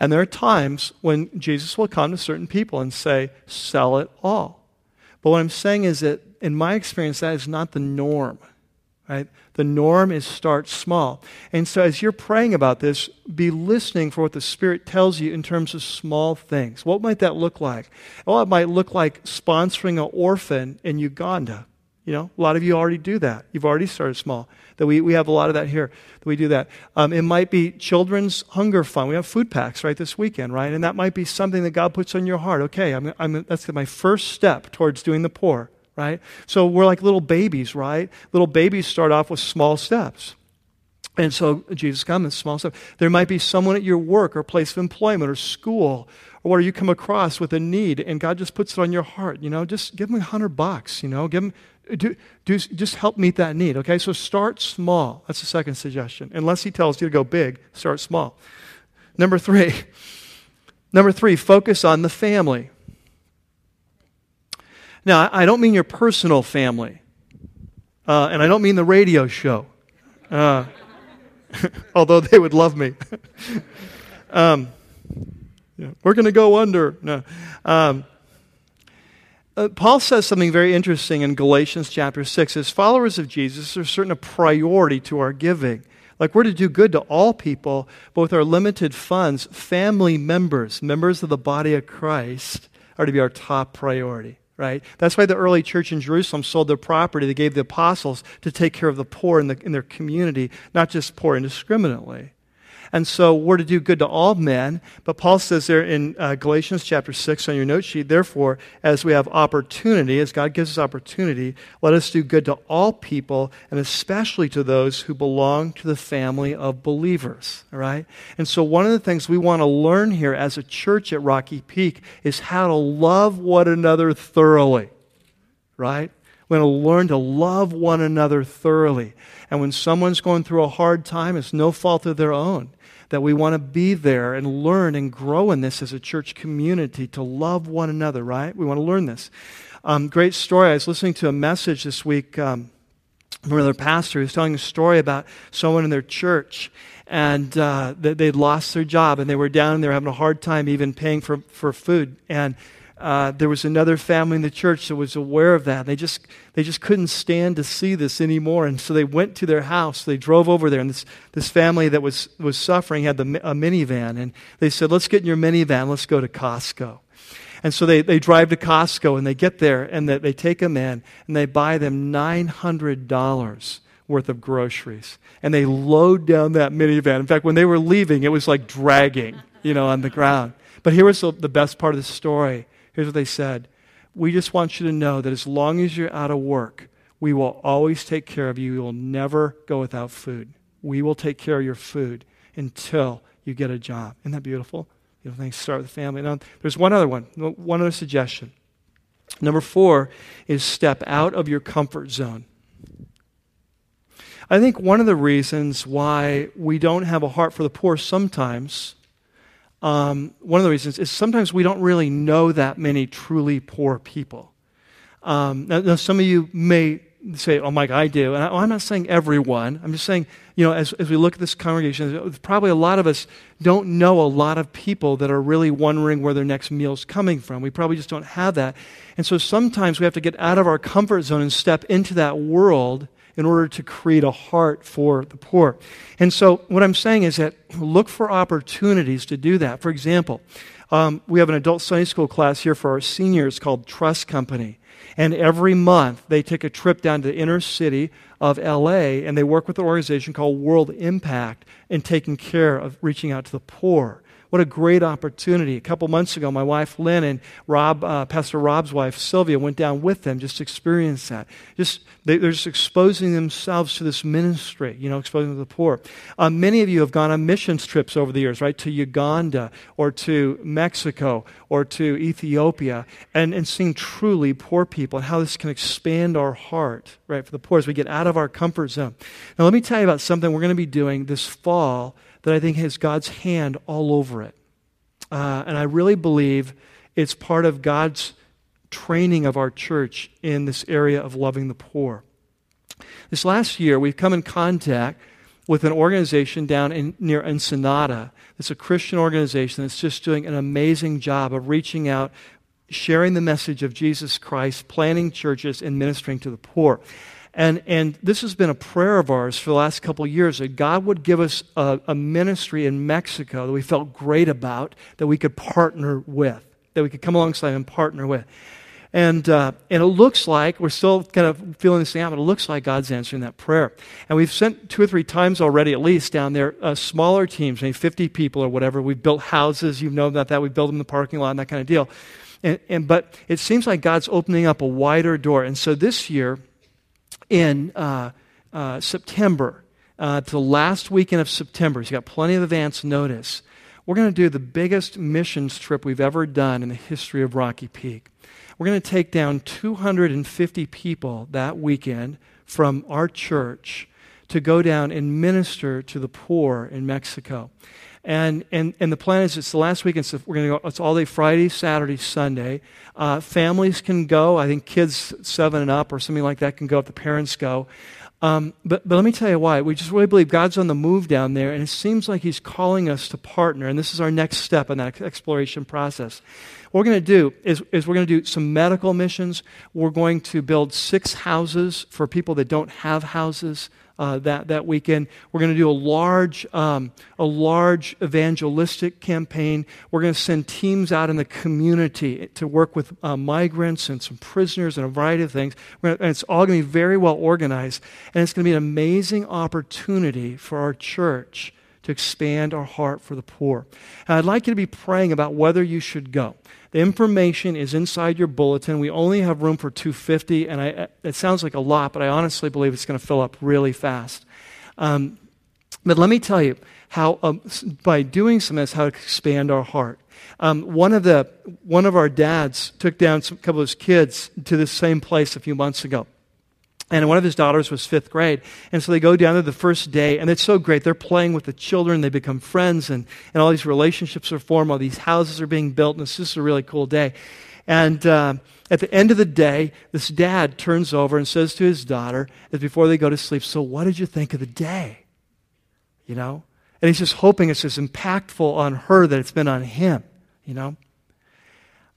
And there are times when Jesus will come to certain people and say, sell it all. But what I'm saying is that in my experience, that is not the norm, right? The norm is start small. And so as you're praying about this, be listening for what the Spirit tells you in terms of small things. What might that look like? Well, it might look like sponsoring an orphan in Uganda. You know, a lot of you already do that. You've already started small. That we, we have a lot of that here, that we do that. Um, it might be children's hunger fund. We have food packs, right, this weekend, right? And that might be something that God puts on your heart. Okay, I'm, I'm, that's my first step towards doing the poor, right? So we're like little babies, right? Little babies start off with small steps. And so Jesus comes, small stuff. There might be someone at your work or place of employment or school or where you come across with a need and God just puts it on your heart. You know, just give them a hundred bucks, you know, give them, do, do, just help meet that need, okay? So start small. That's the second suggestion. Unless he tells you to go big, start small. Number three, number three, focus on the family. Now, I don't mean your personal family, uh, and I don't mean the radio show. Uh, although they would love me. um, yeah, we're going to go under. No. Um, uh, Paul says something very interesting in Galatians chapter six. As followers of Jesus, there's certain a priority to our giving. Like, we're to do good to all people, but with our limited funds, family members, members of the body of Christ, are to be our top priority, right? That's why the early church in Jerusalem sold their property. They gave the apostles to take care of the poor in, the, in their community, not just poor indiscriminately. And so we're to do good to all men, but Paul says there in uh, Galatians chapter six on your note sheet, therefore, as we have opportunity, as God gives us opportunity, let us do good to all people, and especially to those who belong to the family of believers, all right? And so one of the things we want to learn here as a church at Rocky Peak is how to love one another thoroughly, right? We're going to learn to love one another thoroughly. And when someone's going through a hard time, it's no fault of their own. That we want to be there and learn and grow in this as a church community, to love one another, right? We want to learn this. Um, great story. I was listening to a message this week um, from another pastor who's telling a story about someone in their church, and uh, they'd lost their job, and they were down, and they were having a hard time even paying for, for food. And Uh, there was another family in the church that was aware of that. They just they just couldn't stand to see this anymore, and so they went to their house. They drove over there, and this, this family that was, was suffering had the, a minivan, and they said, let's get in your minivan. Let's go to Costco. And so they, they drive to Costco, and they get there, and they, they take them in, and they buy them nine hundred dollars worth of groceries, and they load down that minivan. In fact, when they were leaving, it was like dragging, you know, on the ground. But here was the, the best part of the story. Here's what they said. We just want you to know that as long as you're out of work, we will always take care of you. You will never go without food. We will take care of your food until you get a job. Isn't that beautiful? You know, things start with the family. Now, there's one other one, one other suggestion. Number four is step out of your comfort zone. I think one of the reasons why we don't have a heart for the poor sometimes Um, one of the reasons is sometimes we don't really know that many truly poor people. Um, now, now, some of you may say, oh, Mike, I do. And I, oh, I'm not saying everyone. I'm just saying, you know, as, as we look at this congregation, probably a lot of us don't know a lot of people that are really wondering where their next meal's coming from. We probably just don't have that. And so sometimes we have to get out of our comfort zone and step into that world in order to create a heart for the poor. And so what I'm saying is that look for opportunities to do that. For example, um, we have an adult Sunday school class here for our seniors called Trust Company. And every month they take a trip down to the inner city of L A, and they work with an organization called World Impact in taking care of reaching out to the poor. What a great opportunity. A couple months ago, my wife, Lynn, and Rob, uh, Pastor Rob's wife, Sylvia, went down with them just to experience that. Just they, They're just exposing themselves to this ministry, you know, exposing them to the poor. Uh, many of you have gone on missions trips over the years, right, to Uganda or to Mexico or to Ethiopia, and, and seeing truly poor people and how this can expand our heart, right, for the poor as we get out of our comfort zone. Now, let me tell you about something we're going to be doing this fall that I think has God's hand all over it. Uh, and I really believe it's part of God's training of our church in this area of loving the poor. This last year, we've come in contact with an organization down in, near Ensenada. It's a Christian organization that's just doing an amazing job of reaching out, sharing the message of Jesus Christ, planting churches, and ministering to the poor. And and this has been a prayer of ours for the last couple of years, that God would give us a, a ministry in Mexico that we felt great about, that we could partner with, that we could come alongside and partner with. And uh, and it looks like, we're still kind of feeling this thing out, but it looks like God's answering that prayer. And we've sent two or three times already, at least, down there, uh, smaller teams, maybe fifty people or whatever. We've built houses, you know about that. We built them in the parking lot and that kind of deal. And, and but it seems like God's opening up a wider door. And so this year, in uh, uh, September, uh, to the last weekend of September, so you got plenty of advance notice, we're going to do the biggest missions trip we've ever done in the history of Rocky Peak. We're going to take down two hundred fifty people that weekend from our church to go down and minister to the poor in Mexico. And, and, and the plan is it's the last weekend, so we're going to go, it's all day Friday, Saturday, Sunday. Uh, families can go. I think kids seven and up or something like that can go if the parents go. Um, but, but let me tell you why. We just really believe God's on the move down there, and it seems like he's calling us to partner, and this is our next step in that exploration process. What we're going to do is, is we're going to do some medical missions. We're going to build six houses for people that don't have houses uh, that, that weekend. We're going to do a large, um, a large evangelistic campaign. We're going to send teams out in the community to work with uh, migrants and some prisoners and a variety of things. We're gonna, and it's all going to be very well organized. And it's going to be an amazing opportunity for our church to expand our heart for the poor. And I'd like you to be praying about whether you should go. The information is inside your bulletin. We only have room for two hundred fifty, and I, it sounds like a lot, but I honestly believe it's going to fill up really fast. Um, but let me tell you how, um, by doing some of this, how to expand our heart. Um, one of the one of our dads took down some, a couple of his kids to this same place a few months ago. And one of his daughters was fifth grade. And so they go down there the first day, and it's so great. They're playing with the children. They become friends, and, and all these relationships are formed. All these houses are being built, and it's just a really cool day. And uh, at the end of the day, this dad turns over and says to his daughter, as before they go to sleep, "So what did you think of the day?" You know? And he's just hoping it's as impactful on her that it's been on him, you know?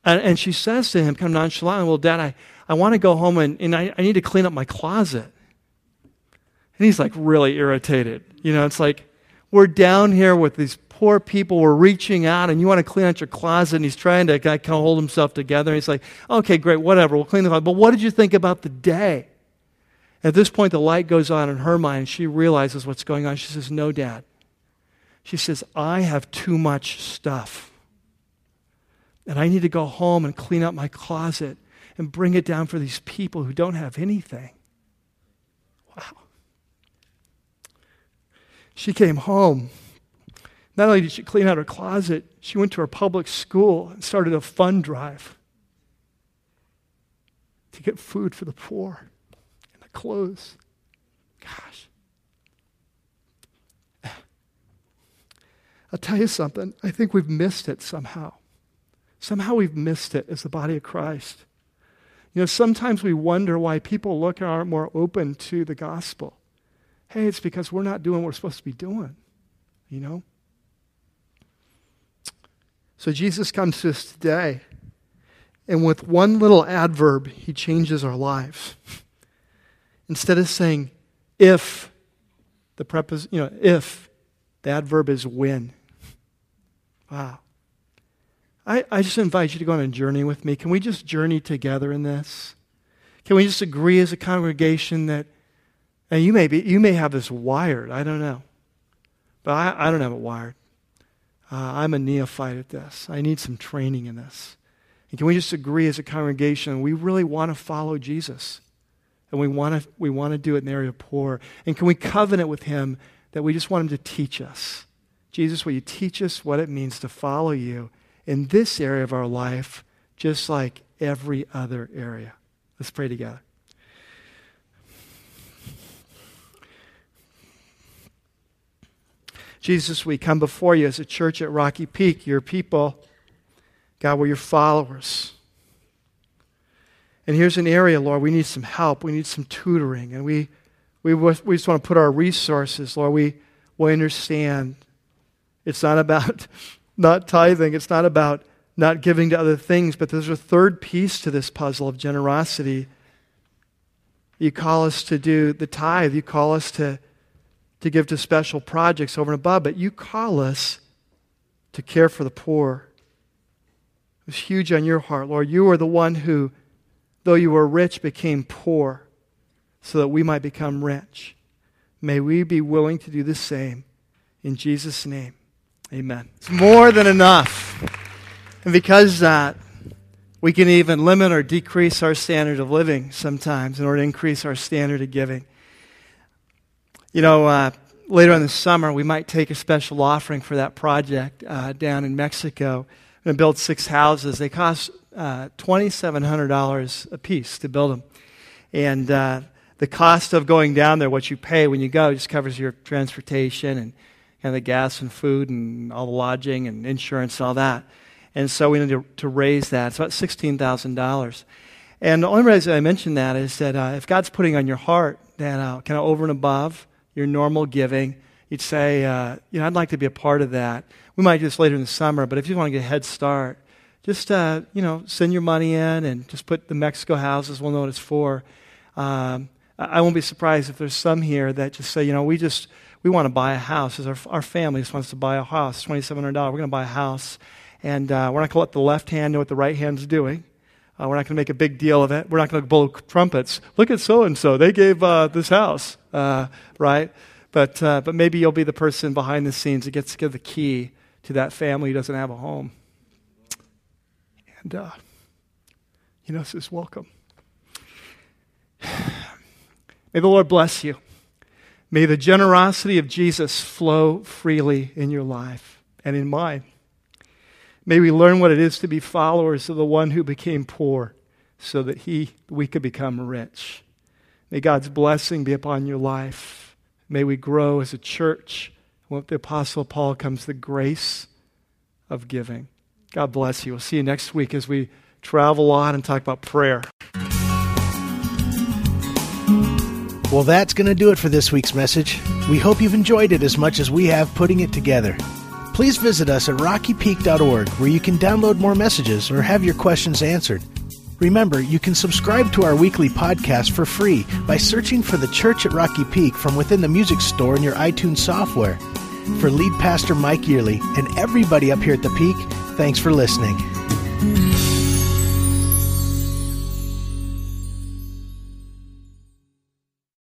And, and she says to him, kind of nonchalantly, "Well, Dad, I... I want to go home, and, and I, I need to clean up my closet." And he's like really irritated. You know, it's like, we're down here with these poor people. We're reaching out, and you want to clean out your closet. And he's trying to kind of hold himself together. And he's like, "Okay, great, whatever. We'll clean the closet. But what did you think about the day?" At this point, the light goes on in her mind. And she realizes what's going on. She says, "No, Dad." She says, "I have too much stuff. And I need to go home and clean up my closet and bring it down for these people who don't have anything." Wow. She came home. Not only did she clean out her closet, she went to her public school and started a fund drive to get food for the poor and the clothes. Gosh. I'll tell you something. I think we've missed it somehow. Somehow we've missed it as the body of Christ. You know, sometimes we wonder why people look and aren't more open to the gospel. Hey, it's because we're not doing what we're supposed to be doing, you know? So Jesus comes to us today, and with one little adverb, he changes our lives. Instead of saying, if, the prepos- you know, if, the adverb is when. Wow. I, I just invite you to go on a journey with me. Can we just journey together in this? Can we just agree as a congregation that, and you may be, you may have this wired, I don't know. But I, I don't have it wired. Uh, I'm a neophyte at this. I need some training in this. And can we just agree as a congregation, we really want to follow Jesus. And we want to we want to do it in the area of poor. And can we covenant with him that we just want him to teach us? Jesus, will you teach us what it means to follow you in this area of our life, just like every other area? Let's pray together. Jesus, we come before you as a church at Rocky Peak, your people. God, we're your followers. And here's an area, Lord, we need some help. We need some tutoring. And we we, we just want to put our resources, Lord. We, we understand it's not about not tithing, it's not about not giving to other things, but there's a third piece to this puzzle of generosity. You call us to do the tithe, you call us to, to give to special projects over and above, but you call us to care for the poor. It was huge on your heart, Lord. You are the one who, though you were rich, became poor so that we might become rich. May we be willing to do the same. In Jesus' name. Amen. It's more than enough. And because of that, we can even limit or decrease our standard of living sometimes in order to increase our standard of giving. You know, uh, later in the summer, we might take a special offering for that project uh, down in Mexico. We're going to build six houses. They cost uh, twenty-seven hundred dollars a piece to build them. And uh, the cost of going down there, what you pay when you go, just covers your transportation and and the gas and food and all the lodging and insurance and all that. And so we need to, to raise that. It's about sixteen thousand dollars. And the only reason I mention that is that uh, if God's putting on your heart that uh, kind of over and above your normal giving, you'd say, uh, you know, I'd like to be a part of that. We might do this later in the summer, but if you want to get a head start, just, uh, you know, send your money in and just put the Mexico houses. We'll know what it's for. Um, I won't be surprised if there's some here that just say, you know, we just, we want to buy a house. Our, our family just wants to buy a house, twenty-seven hundred dollars. We're going to buy a house. And uh, we're not going to let the left hand know what the right hand's doing. Uh, we're not going to make a big deal of it. We're not going to blow trumpets. Look at so-and-so. They gave uh, this house, uh, right? But uh, but maybe you'll be the person behind the scenes that gets to give the key to that family who doesn't have a home. And, uh, you know, this is welcome. May the Lord bless you. May the generosity of Jesus flow freely in your life and in mine. May we learn what it is to be followers of the one who became poor so that he, we could become rich. May God's blessing be upon your life. May we grow as a church. With the Apostle Paul comes the grace of giving. God bless you. We'll see you next week as we travel on and talk about prayer. Well, that's going to do it for this week's message. We hope you've enjoyed it as much as we have putting it together. Please visit us at rocky peak dot org, where you can download more messages or have your questions answered. Remember, you can subscribe to our weekly podcast for free by searching for The Church at Rocky Peak from within the music store in your iTunes software. For lead pastor Mike Yearly and everybody up here at the Peak, thanks for listening.